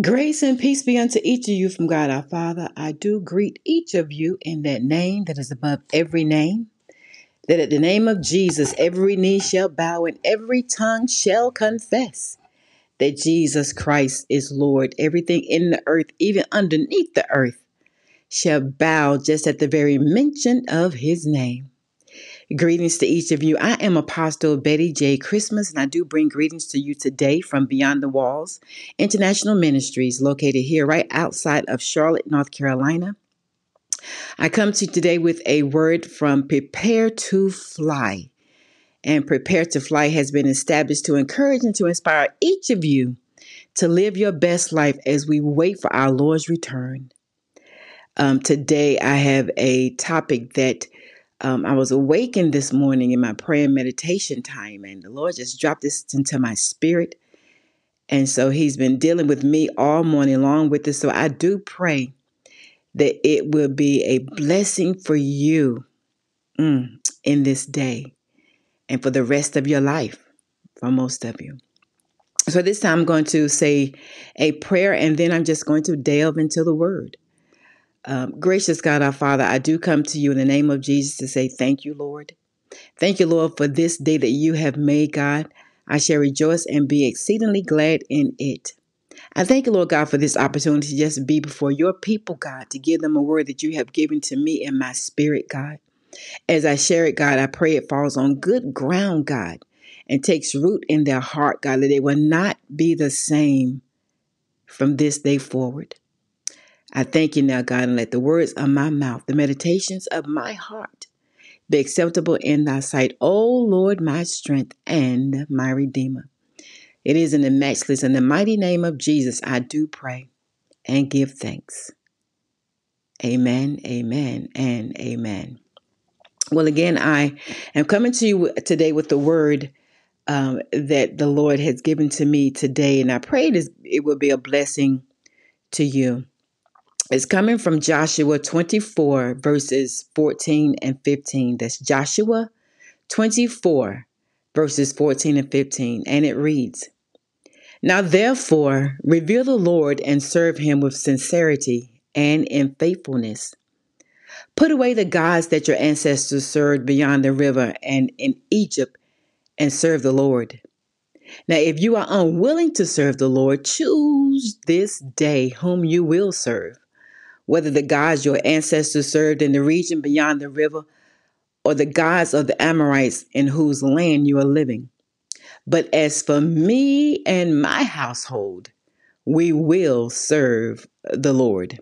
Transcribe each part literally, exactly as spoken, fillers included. Grace and peace be unto each of you from God our Father. I do greet each of you in that name that is above every name, that at the name of Jesus every knee shall bow and every tongue shall confess that Jesus Christ is Lord. Everything in the earth, even underneath the earth, shall bow just at the very mention of his name. Greetings to each of you. I am Apostle Betty J. Christmas, and I do bring greetings to you today from Beyond the Walls International Ministries, located here right outside of Charlotte, North Carolina. I come to you today with a word from Prepare to Fly. And Prepare to Fly has been established to encourage and to inspire each of you to live your best life as we wait for our Lord's return. Um, today, I have a topic that Um, I was awakened this morning in my prayer and meditation time, and the Lord just dropped this into my spirit. And so he's been dealing with me all morning long with this. So I do pray that it will be a blessing for you mm, in this day and for the rest of your life, for most of you. So this time I'm going to say a prayer, and then I'm just going to delve into the word. Um, gracious God, our Father, I do come to you in the name of Jesus to say thank you, Lord. Thank you, Lord, for this day that you have made, God. I shall rejoice and be exceedingly glad in it. I thank you, Lord God, for this opportunity to just be before your people, God, to give them a word that you have given to me in my spirit, God. As I share it, God, I pray it falls on good ground, God, and takes root in their heart, God, that they will not be the same from this day forward. I thank you now, God, and let the words of my mouth, the meditations of my heart, be acceptable in thy sight. O Lord, my strength and my Redeemer. It is in the matchless and the mighty name of Jesus I do pray and give thanks. Amen, amen, and amen. Well, again, I am coming to you today with the word um, that the Lord has given to me today, and I pray it will be a blessing to you. It's coming from Joshua twenty-four, verses fourteen and fifteen. That's Joshua twenty-four, verses fourteen and fifteen. And it reads, "Now therefore, revere the Lord and serve him with sincerity and in faithfulness. Put away the gods that your ancestors served beyond the river and in Egypt, and serve the Lord. Now if you are unwilling to serve the Lord, choose this day whom you will serve, whether the gods your ancestors served in the region beyond the river or the gods of the Amorites in whose land you are living. But as for me and my household, we will serve the Lord."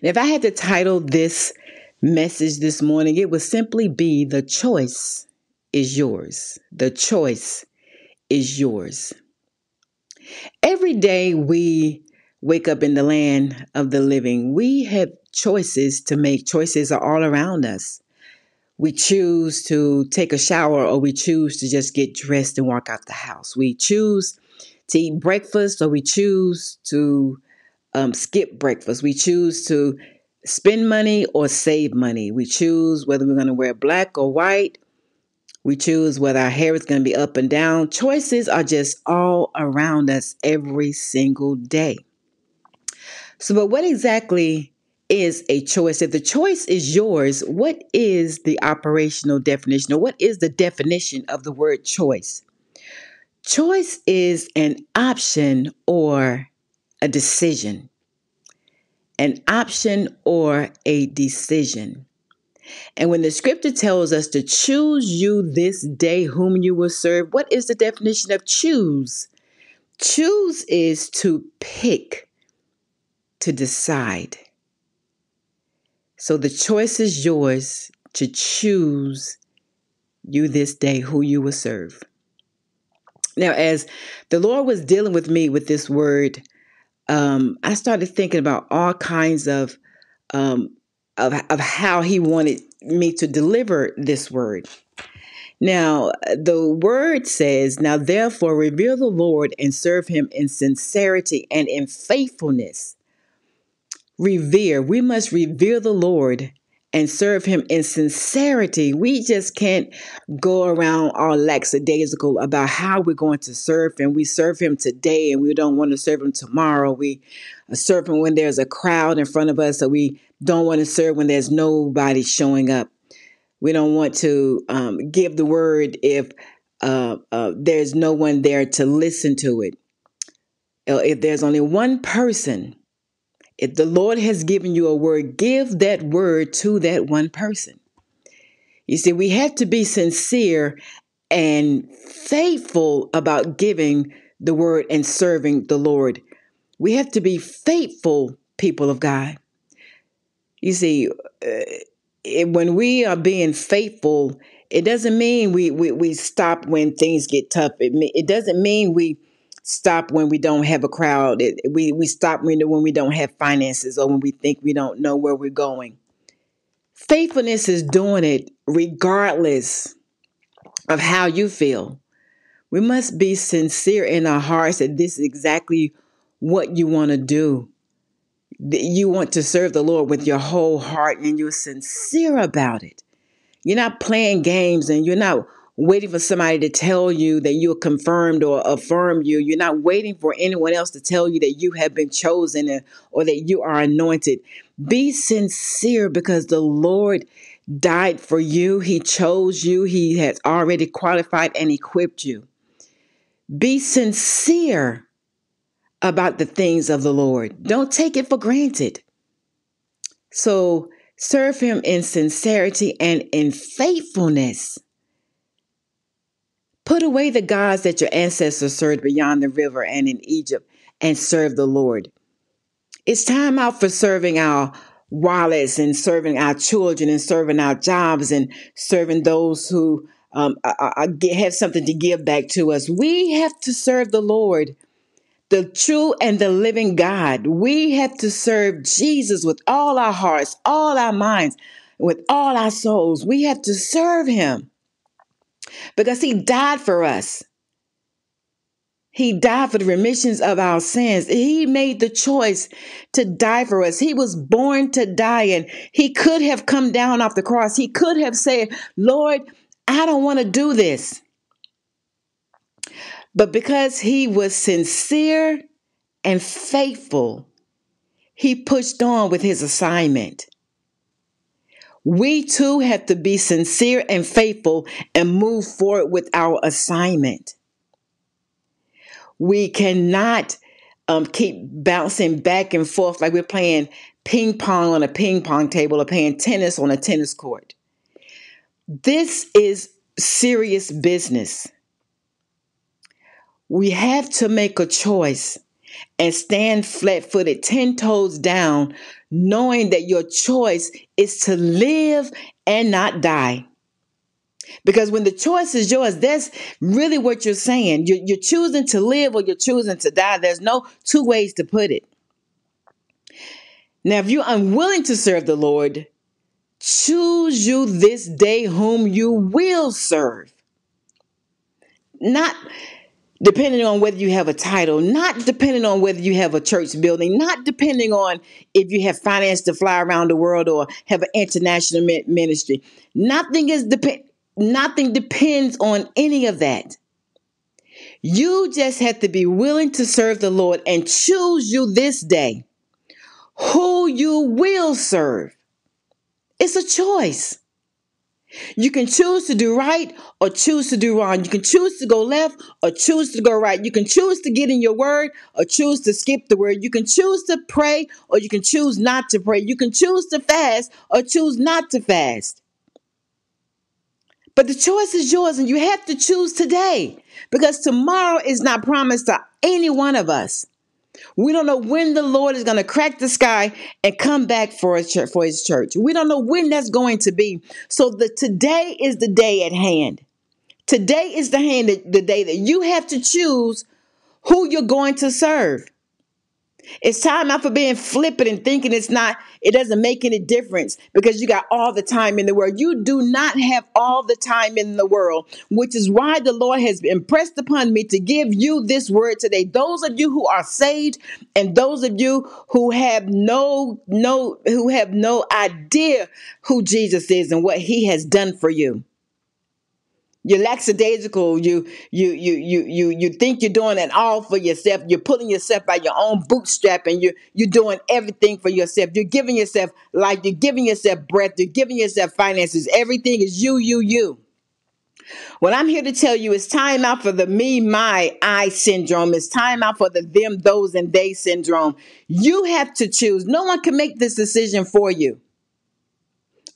Now, if I had to title this message this morning, it would simply be "The Choice is Yours." The choice is yours. Every day we wake up in the land of the living, we have choices to make. Choices are all around us. We choose to take a shower, or we choose to just get dressed and walk out the house. We choose to eat breakfast, or we choose to um, skip breakfast. We choose to spend money or save money. We choose whether we're going to wear black or white. We choose whether our hair is going to be up and down. Choices are just all around us every single day. So, but what exactly is a choice? If the choice is yours, what is the operational definition, or what is the definition of the word choice? Choice is an option or a decision. An option or a decision. And when the scripture tells us to choose you this day whom you will serve, what is the definition of choose? Choose is to pick. To decide. So the choice is yours to choose you this day who you will serve. Now, as the Lord was dealing with me with this word, um, I started thinking about all kinds of, um, of, of how he wanted me to deliver this word. Now, the word says, "Now therefore, revere the Lord and serve him in sincerity and in faithfulness." Revere. We must revere the Lord and serve him in sincerity. We just can't go around all lackadaisical about how we're going to serve him. We serve him today and we don't want to serve him tomorrow. We serve him when there's a crowd in front of us, so we don't want to serve when there's nobody showing up. We don't want to um, give the word if uh, uh, there's no one there to listen to it. If there's only one person, if the Lord has given you a word, give that word to that one person. You see, we have to be sincere and faithful about giving the word and serving the Lord. We have to be faithful people of God. You see, uh, when we are being faithful, it doesn't mean we, we, we stop when things get tough. It, it doesn't mean we stop when we don't have a crowd. It, we, we stop when, when we don't have finances or when we think we don't know where we're going. Faithfulness is doing it regardless of how you feel. We must be sincere in our hearts that this is exactly what you want to do. You want to serve the Lord with your whole heart and you're sincere about it. You're not playing games and you're not waiting for somebody to tell you that you're confirmed or affirm you. You're not waiting for anyone else to tell you that you have been chosen or that you are anointed. Be sincere because the Lord died for you. He chose you. He has already qualified and equipped you. Be sincere about the things of the Lord. Don't take it for granted. So serve him in sincerity and in faithfulness. Put away the gods that your ancestors served beyond the river and in Egypt and serve the Lord. It's time out for serving our wallets and serving our children and serving our jobs and serving those who um, are, are, have something to give back to us. We have to serve the Lord, the true and the living God. We have to serve Jesus with all our hearts, all our minds, with all our souls. We have to serve him. Because he died for us. He died for the remissions of our sins. He made the choice to die for us. He was born to die and he could have come down off the cross. He could have said, Lord, I don't want to do this. But because he was sincere and faithful, he pushed on with his assignment. We too have to be sincere and faithful and move forward with our assignment. We cannot um, keep bouncing back and forth like we're playing ping pong on a ping pong table or playing tennis on a tennis court. This is serious business. We have to make a choice and stand flat-footed, ten toes down, knowing that your choice is to live and not die. Because when the choice is yours, that's really what you're saying. You're, you're choosing to live or you're choosing to die. There's no two ways to put it. Now, if you're unwilling to serve the Lord, choose you this day whom you will serve. Not depending on whether you have a title, not depending on whether you have a church building, not depending on if you have finance to fly around the world or have an international ministry. Nothing is depend. Nothing depends on any of that. You just have to be willing to serve the Lord and choose you this day who you will serve. It's a choice. You can choose to do right or choose to do wrong. You can choose to go left or choose to go right. You can choose to get in your word or choose to skip the word. You can choose to pray or you can choose not to pray. You can choose to fast or choose not to fast. But the choice is yours and you have to choose today because tomorrow is not promised to any one of us. We don't know when the Lord is going to crack the sky and come back for his church, for his church. We don't know when that's going to be. So the today is the day at hand. Today is the hand the day that you have to choose who you're going to serve. It's time out for being flippant and thinking it's not, it doesn't make any difference because you got all the time in the world. You do not have all the time in the world, which is why the Lord has impressed upon me to give you this word today. Those of you who are saved and those of you who have no, no, who have no idea who Jesus is and what he has done for you. You're lackadaisical. You, you, you, you, you, you think you're doing it all for yourself. You're pulling yourself by your own bootstrap and you, you're doing everything for yourself. You're giving yourself life. You're giving yourself breath. You're giving yourself finances. Everything is you, you, you. What I'm here to tell you is time out for the me, my, I syndrome. It's time out for the them, those, and they syndrome. You have to choose. No one can make this decision for you.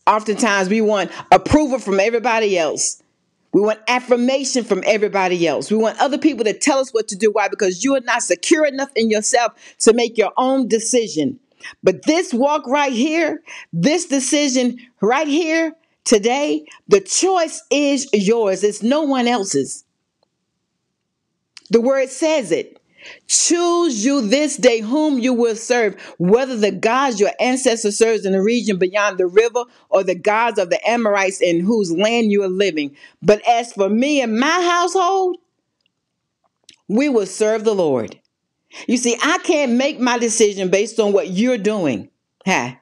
Oftentimes we want approval from everybody else. We want affirmation from everybody else. We want other people to tell us what to do. Why? Because you are not secure enough in yourself to make your own decision. But this walk right here, this decision right here today, the choice is yours. It's no one else's. The word says it. Choose you this day whom you will serve, whether the gods your ancestor serves in the region beyond the river or the gods of the Amorites in whose land you are living. But as for me and my household, we will serve the Lord. You see, I can't make my decision based on what you're doing. Huh?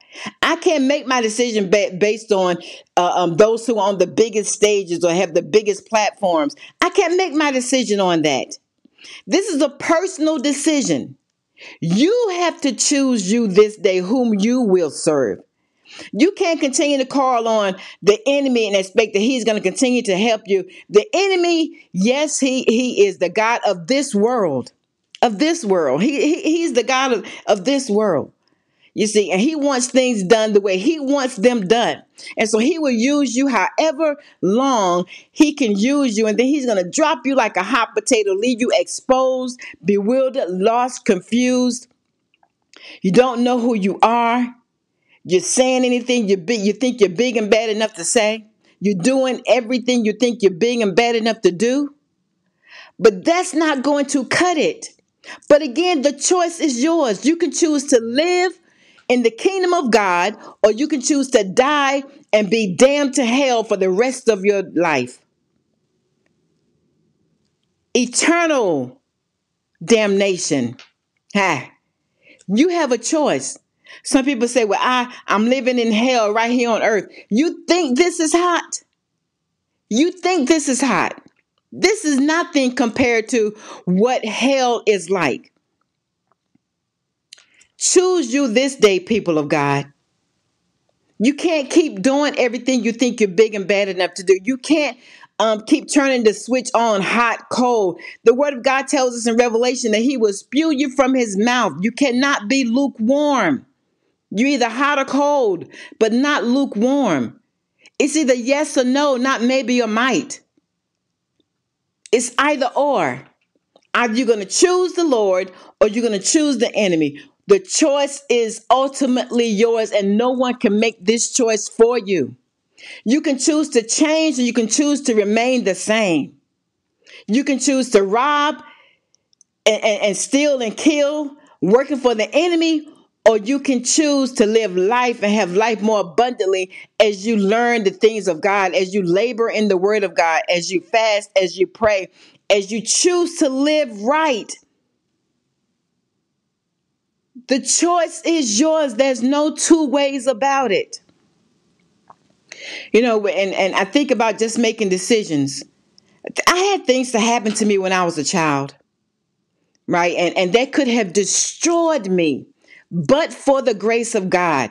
I can't make my decision ba- based on uh, um, those who are on the biggest stages or have the biggest platforms. I can't make my decision on that. This is a personal decision. You have to choose you this day whom you will serve. You can't continue to call on the enemy and expect that he's going to continue to help you. The enemy, yes, he he is the God of this world, of this world. He, he he's the God of, of this world. You see, and he wants things done the way he wants them done. And so he will use you however long he can use you. And then he's going to drop you like a hot potato, leave you exposed, bewildered, lost, confused. You don't know who you are. You're saying anything you, be, you think you're big and bad enough to say. You're doing everything you think you're big and bad enough to do. But that's not going to cut it. But again, the choice is yours. You can choose to live in the kingdom of God, or you can choose to die and be damned to hell for the rest of your life. Eternal damnation. Ha. You have a choice. Some people say, well, I, I'm living in hell right here on earth. You think this is hot? You think this is hot? This is nothing compared to what hell is like. Choose you this day, people of God. You can't keep doing everything you think you're big and bad enough to do. You can't um, keep turning the switch on hot, cold. The word of God tells us in Revelation that he will spew you from his mouth. You cannot be lukewarm. You're either hot or cold, but not lukewarm. It's either yes or no, not maybe or might. It's either or. Either you're going to choose the Lord or you're going to choose the enemy. The choice is ultimately yours, and no one can make this choice for you. You can choose to change, and you can choose to remain the same. You can choose to rob and, and, and steal and kill, working for the enemy, or you can choose to live life and have life more abundantly as you learn the things of God, as you labor in the word of God, as you fast, as you pray, as you choose to live right. The choice is yours. There's no two ways about it. You know, and, and I think about just making decisions. I had things that happened to me when I was a child, right? And, and that could have destroyed me, but for the grace of God.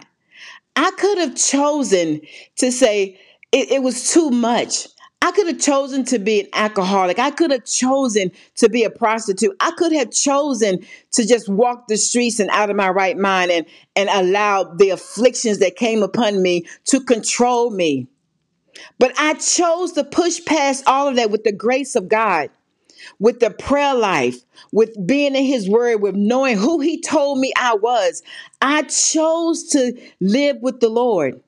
I could have chosen to say it, it was too much. I could have chosen to be an alcoholic. I could have chosen to be a prostitute. I could have chosen to just walk the streets and out of my right mind and, and allow the afflictions that came upon me to control me. But I chose to push past all of that with the grace of God, with the prayer life, with being in his word, with knowing who he told me I was. I chose to live with the Lord.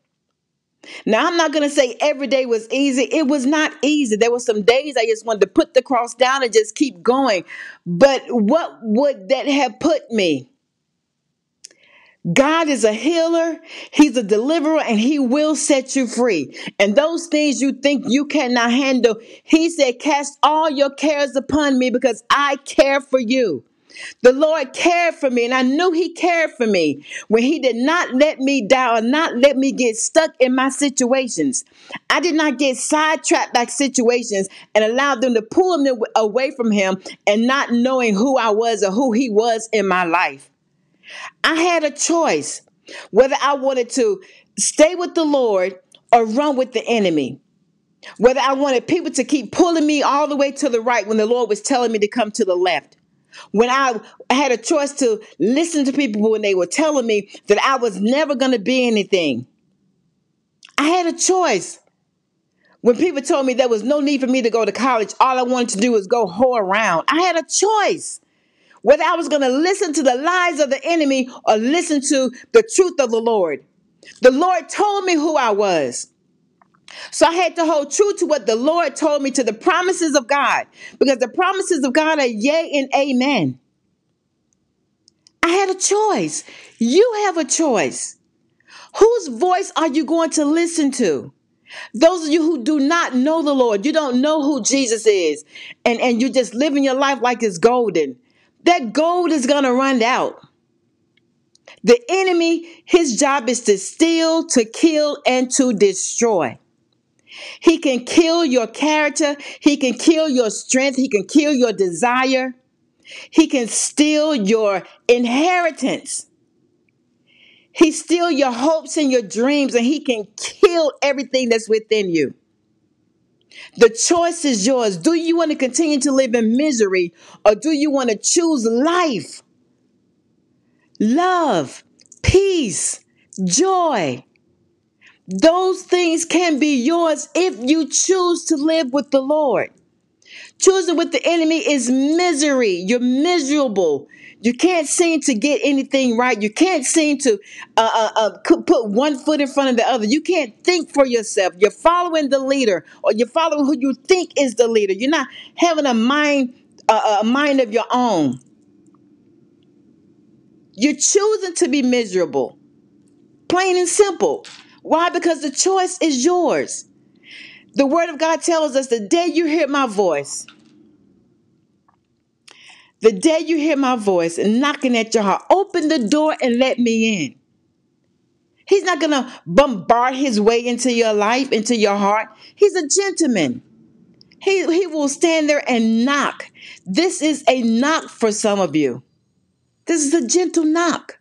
Now, I'm not going to say every day was easy. It was not easy. There were some days I just wanted to put the cross down and just keep going. But what would that have put me? God is a healer, he's a deliverer, and he will set you free. And those things you think you cannot handle, he said, cast all your cares upon me because I care for you. The Lord cared for me, and I knew he cared for me when he did not let me die or not let me get stuck in my situations. I did not get sidetracked by situations and allow them to pull me away from him and not knowing who I was or who he was in my life. I had a choice whether I wanted to stay with the Lord or run with the enemy, whether I wanted people to keep pulling me all the way to the right when the Lord was telling me to come to the left. When I had a choice to listen to people when they were telling me that I was never going to be anything. I had a choice. When people told me there was no need for me to go to college, all I wanted to do was go hoe around. I had a choice whether I was going to listen to the lies of the enemy or listen to the truth of the Lord. The Lord told me who I was. So I had to hold true to what the Lord told me, to the promises of God, because the promises of God are yea and amen. I had a choice. You have a choice. Whose voice are you going to listen to? Those of you who do not know the Lord, you don't know who Jesus is, and, and you're just living your life like it's golden. That gold is going to run out. The enemy, his job is to steal, to kill, and to destroy. He can kill your character. He can kill your strength. He can kill your desire. He can steal your inheritance. He steals your hopes and your dreams, and he can kill everything that's within you. The choice is yours. Do you want to continue to live in misery, or do you want to choose life, love, peace, joy? Those things can be yours if you choose to live with the Lord. Choosing with the enemy is misery. You're miserable. You can't seem to get anything right. You can't seem to uh, uh, uh, put one foot in front of the other. You can't think for yourself. You're following the leader, or you're following who you think is the leader. You're not having a mind, uh, a mind of your own. You're choosing to be miserable. Plain and simple. Why? Because the choice is yours. The word of God tells us the day you hear my voice, the day you hear my voice and knocking at your heart, open the door and let me in. He's not going to bombard his way into your life, into your heart. He's a gentleman. He, he will stand there and knock. This is a knock for some of you. This is a gentle knock.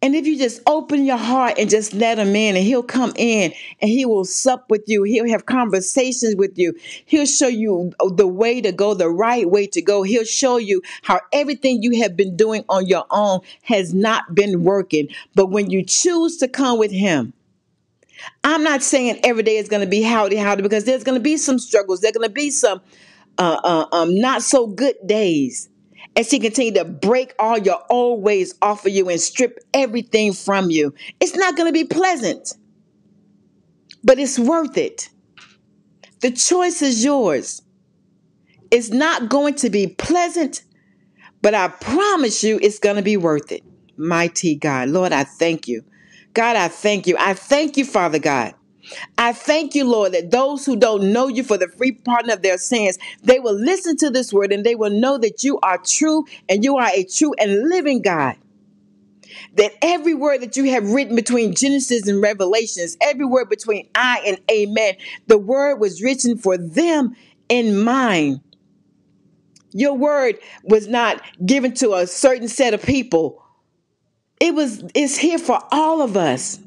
And if you just open your heart and just let him in, and he'll come in and he will sup with you. He'll have conversations with you. He'll show you the way to go, the right way to go. He'll show you how everything you have been doing on your own has not been working. But when you choose to come with him, I'm not saying every day is going to be howdy howdy, because there's going to be some struggles. There's going to be some uh, uh, um, not so good days, as he continues to break all your old ways off of you and strip everything from you. It's not going to be pleasant, but it's worth it. The choice is yours. It's not going to be pleasant, but I promise you it's going to be worth it. Mighty God, Lord, I thank you. God, I thank you. I thank you, Father God. I thank you, Lord, that those who don't know you for the free pardon of their sins, they will listen to this word and they will know that you are true and you are a true and living God. That every word that you have written between Genesis and Revelations, every word between I and amen, the word was written for them in mind. Your word was not given to a certain set of people. It was, it's here for all of us.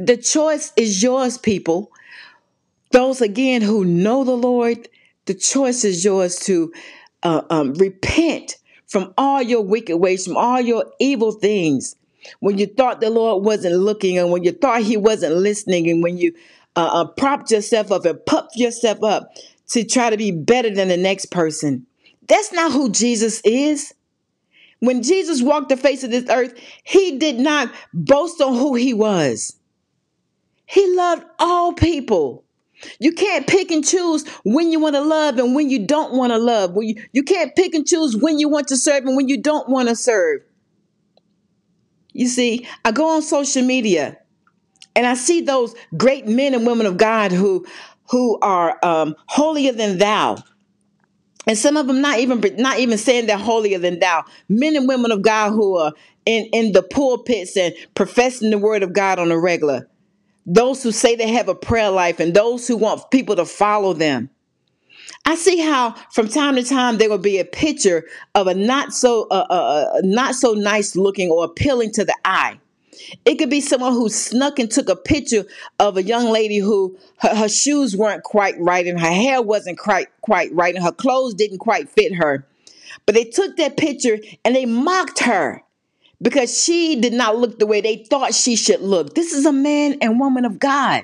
The choice is yours, people. Those, again, who know the Lord, the choice is yours to uh, um, repent from all your wicked ways, from all your evil things. When you thought the Lord wasn't looking, and when you thought he wasn't listening, and when you uh, uh, propped yourself up and puffed yourself up to try to be better than the next person. That's not who Jesus is. When Jesus walked the face of this earth, he did not boast on who he was. He loved all people. You can't pick and choose when you want to love and when you don't want to love. When you, you can't pick and choose when you want to serve and when you don't want to serve. You see, I go on social media and I see those great men and women of God who who are um, holier than thou. And some of them not even not even saying they're holier than thou. Men and women of God who are in, in the pulpits and professing the word of God on a regular. Those who say they have a prayer life and those who want people to follow them. I see how from time to time there will be a picture of a not so uh, uh, not so nice looking or appealing to the eye. It could be someone who snuck and took a picture of a young lady who her, her shoes weren't quite right and her hair wasn't quite, quite right and her clothes didn't quite fit her. But they took that picture and they mocked her because she did not look the way they thought she should look. This is a man and woman of God.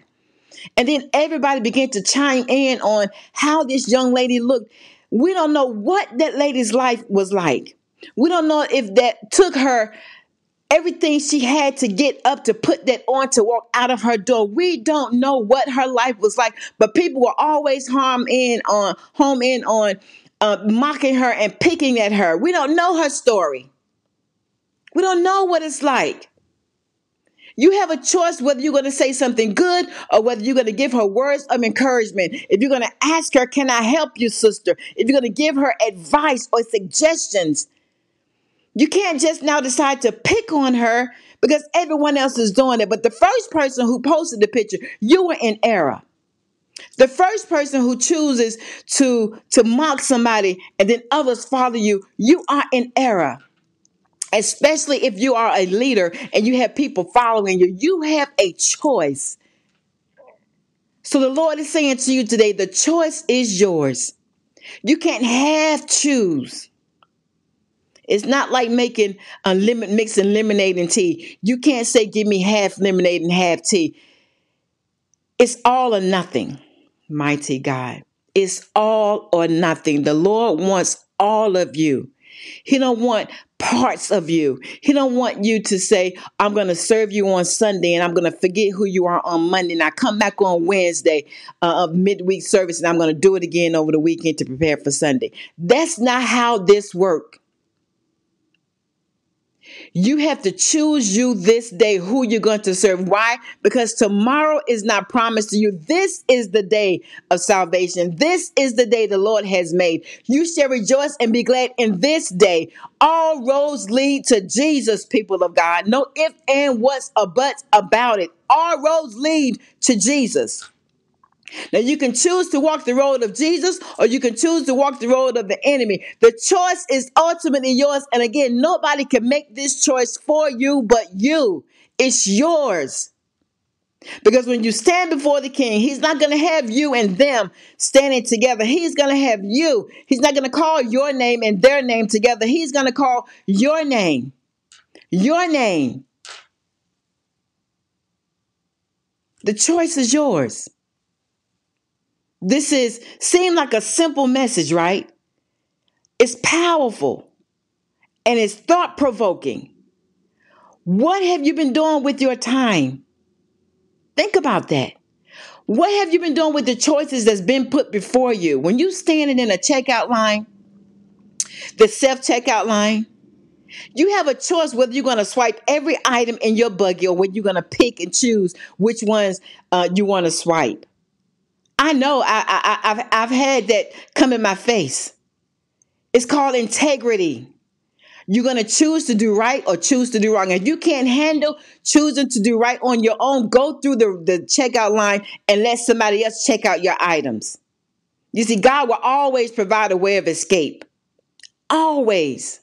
And then everybody began to chime in on how this young lady looked. We don't know what that lady's life was like. We don't know if that took her everything she had to get up to put that on to walk out of her door. We don't know what her life was like, but people were always home in on, home in on uh, mocking her and picking at her. We don't know her story. We don't know what it's like. You have a choice whether you're going to say something good or whether you're going to give her words of encouragement. If you're going to ask her, can I help you, sister? If you're going to give her advice or suggestions, you can't just now decide to pick on her because everyone else is doing it. But the first person who posted the picture, you were in error. The first person who chooses to, to mock somebody and then others follow you, you are in error. Especially if you are a leader and you have people following you, you have a choice. So the Lord is saying to you today, the choice is yours. You can't half choose. It's not like making a lemon, mixing lemonade and tea. You can't say, give me half lemonade and half tea. It's all or nothing, mighty God. It's all or nothing. The Lord wants all of you. He don't want parts of you. He don't want you to say, I'm going to serve you on Sunday and I'm going to forget who you are on Monday. And I come back on Wednesday uh, of midweek service and I'm going to do it again over the weekend to prepare for Sunday. That's not how this works. You have to choose you this day who you're going to serve. Why? Because tomorrow is not promised to you. This is the day of salvation. This is the day the Lord has made. You shall rejoice and be glad in this day. All roads lead to Jesus, people of God. No if and what's or buts about it. All roads lead to Jesus. Now, you can choose to walk the road of Jesus or you can choose to walk the road of the enemy. The choice is ultimately yours. And again, nobody can make this choice for you but you. It's yours. Because when you stand before the King, he's not going to have you and them standing together. He's going to have you. He's not going to call your name and their name together. He's going to call your name, your name. The choice is yours. This is seem like a simple message, right? It's powerful and it's thought provoking. What have you been doing with your time? Think about that. What have you been doing with the choices that's been put before you? When you standing in a checkout line, the self-checkout line, you have a choice whether you're going to swipe every item in your buggy or whether you're going to pick and choose which ones uh, you want to swipe. I know I, I, I've, I've had that come in my face. It's called integrity. You're going to choose to do right or choose to do wrong. If you can't handle choosing to do right on your own, go through the, the checkout line and let somebody else check out your items. You see, God will always provide a way of escape. Always.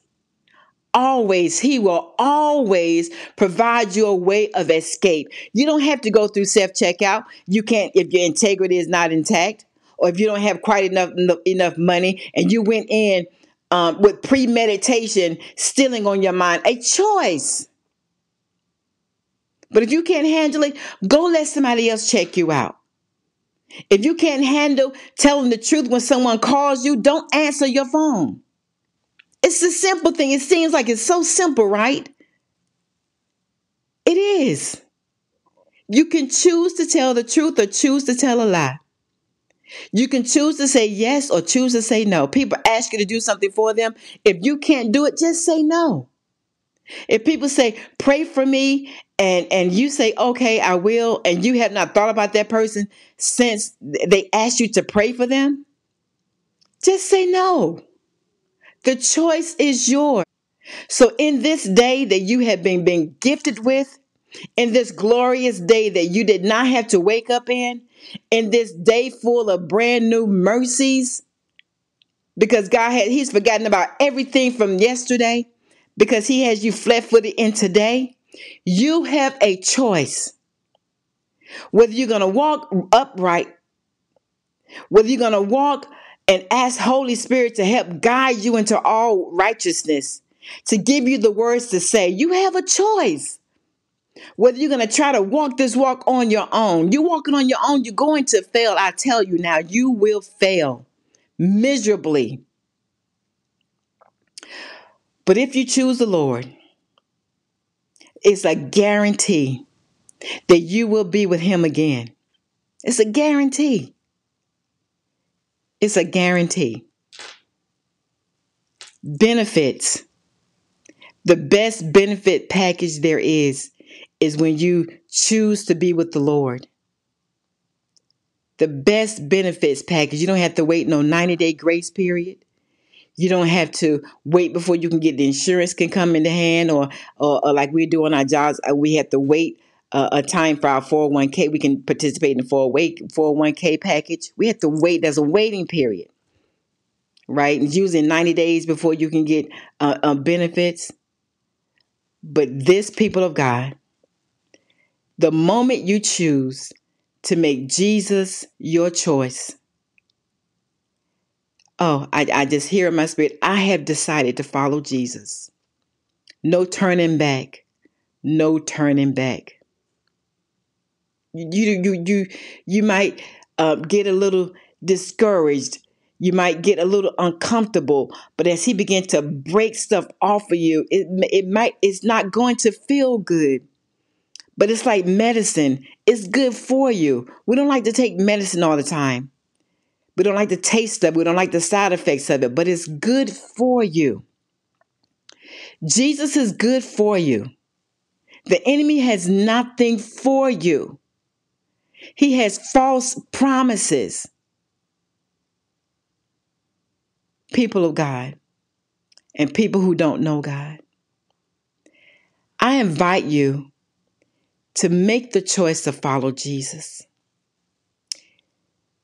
Always. He will always provide you a way of escape. You don't have to go through self-checkout. You can't if your integrity is not intact or if you don't have quite enough enough money and you went in um, with premeditation stealing on your mind. A choice. But if you can't handle it, go let somebody else check you out. If you can't handle telling the truth when someone calls you, don't answer your phone. It's a simple thing. It seems like it's so simple, right? It is. You can choose to tell the truth or choose to tell a lie. You can choose to say yes or choose to say no. People ask you to do something for them. If you can't do it, just say no. If people say, pray for me, and, and you say, okay, I will, and you have not thought about that person since they asked you to pray for them, just say no. The choice is yours. So in this day that you have been, been gifted with, in this glorious day that you did not have to wake up in, in this day full of brand new mercies, because God had, he's forgotten about everything from yesterday, because he has you flat-footed in today, you have a choice. Whether you're going to walk upright, whether you're going to walk and ask Holy Spirit to help guide you into all righteousness, to give you the words to say, you have a choice. Whether you're going to try to walk this walk on your own, you're walking on your own, you're going to fail. I tell you now, you will fail miserably. But if you choose the Lord, it's a guarantee that you will be with him again. It's a guarantee. It's a guarantee. Benefits. The best benefit package there is, is when you choose to be with the Lord. The best benefits package. You don't have to wait no ninety day grace period. You don't have to wait before you can get the insurance can come into hand, or, or, or like we do on our jobs, we have to wait uh, a time for our four oh one k. We can participate in the four oh one k package. We have to wait. There's a waiting period, right? It's usually ninety days before you can get uh, uh, benefits. But this, people of God, the moment you choose to make Jesus your choice, Oh, I, I just hear in my spirit, I have decided to follow Jesus. No turning back. No turning back. You you you you might uh, get a little discouraged. You might get a little uncomfortable. But as he began to break stuff off of you, it it might it's not going to feel good. But it's like medicine. It's good for you. We don't like to take medicine all the time. We don't like the taste of it. We don't like the side effects of it, but it's good for you. Jesus is good for you. The enemy has nothing for you. He has false promises. People of God, and people who don't know God, I invite you to make the choice to follow Jesus.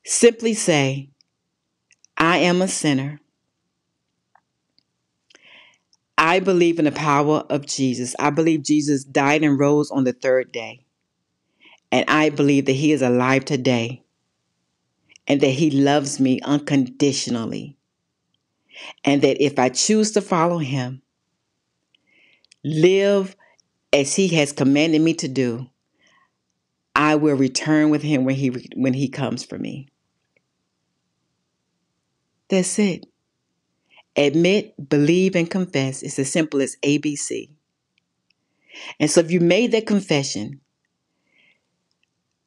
Simply say, I am a sinner. I believe in the power of Jesus. I believe Jesus died and rose on the third day. And I believe that he is alive today and that he loves me unconditionally. And that if I choose to follow him, live as he has commanded me to do, I will return with him when he, when he comes for me. That's it. Admit, believe, and confess. It's as simple as A B C. And so if you made that confession,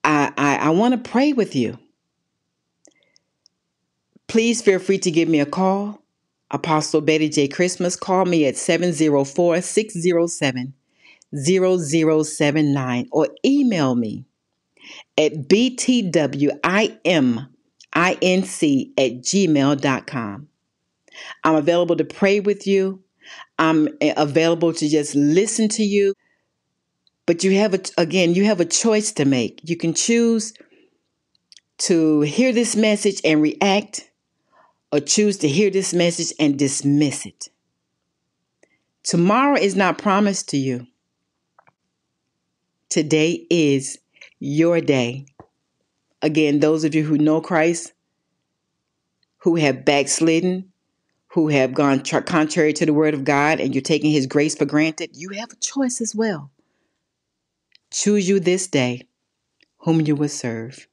I, I, I want to pray with you. Please feel free to give me a call. Apostle Betty J. Christmas, call me at seven zero four, six zero seven, zero zero seven nine or email me at b t w i m inc at gmail dot com. I'm available to pray with you. I'm available to just listen to you. But you have, a, again, you have a choice to make. You can choose to hear this message and react, or choose to hear this message and dismiss it. Tomorrow is not promised to you. Today is your day. Again, those of you who know Christ, who have backslidden, who have gone tra- contrary to the word of God, and you're taking his grace for granted, you have a choice as well. Choose you this day whom you will serve.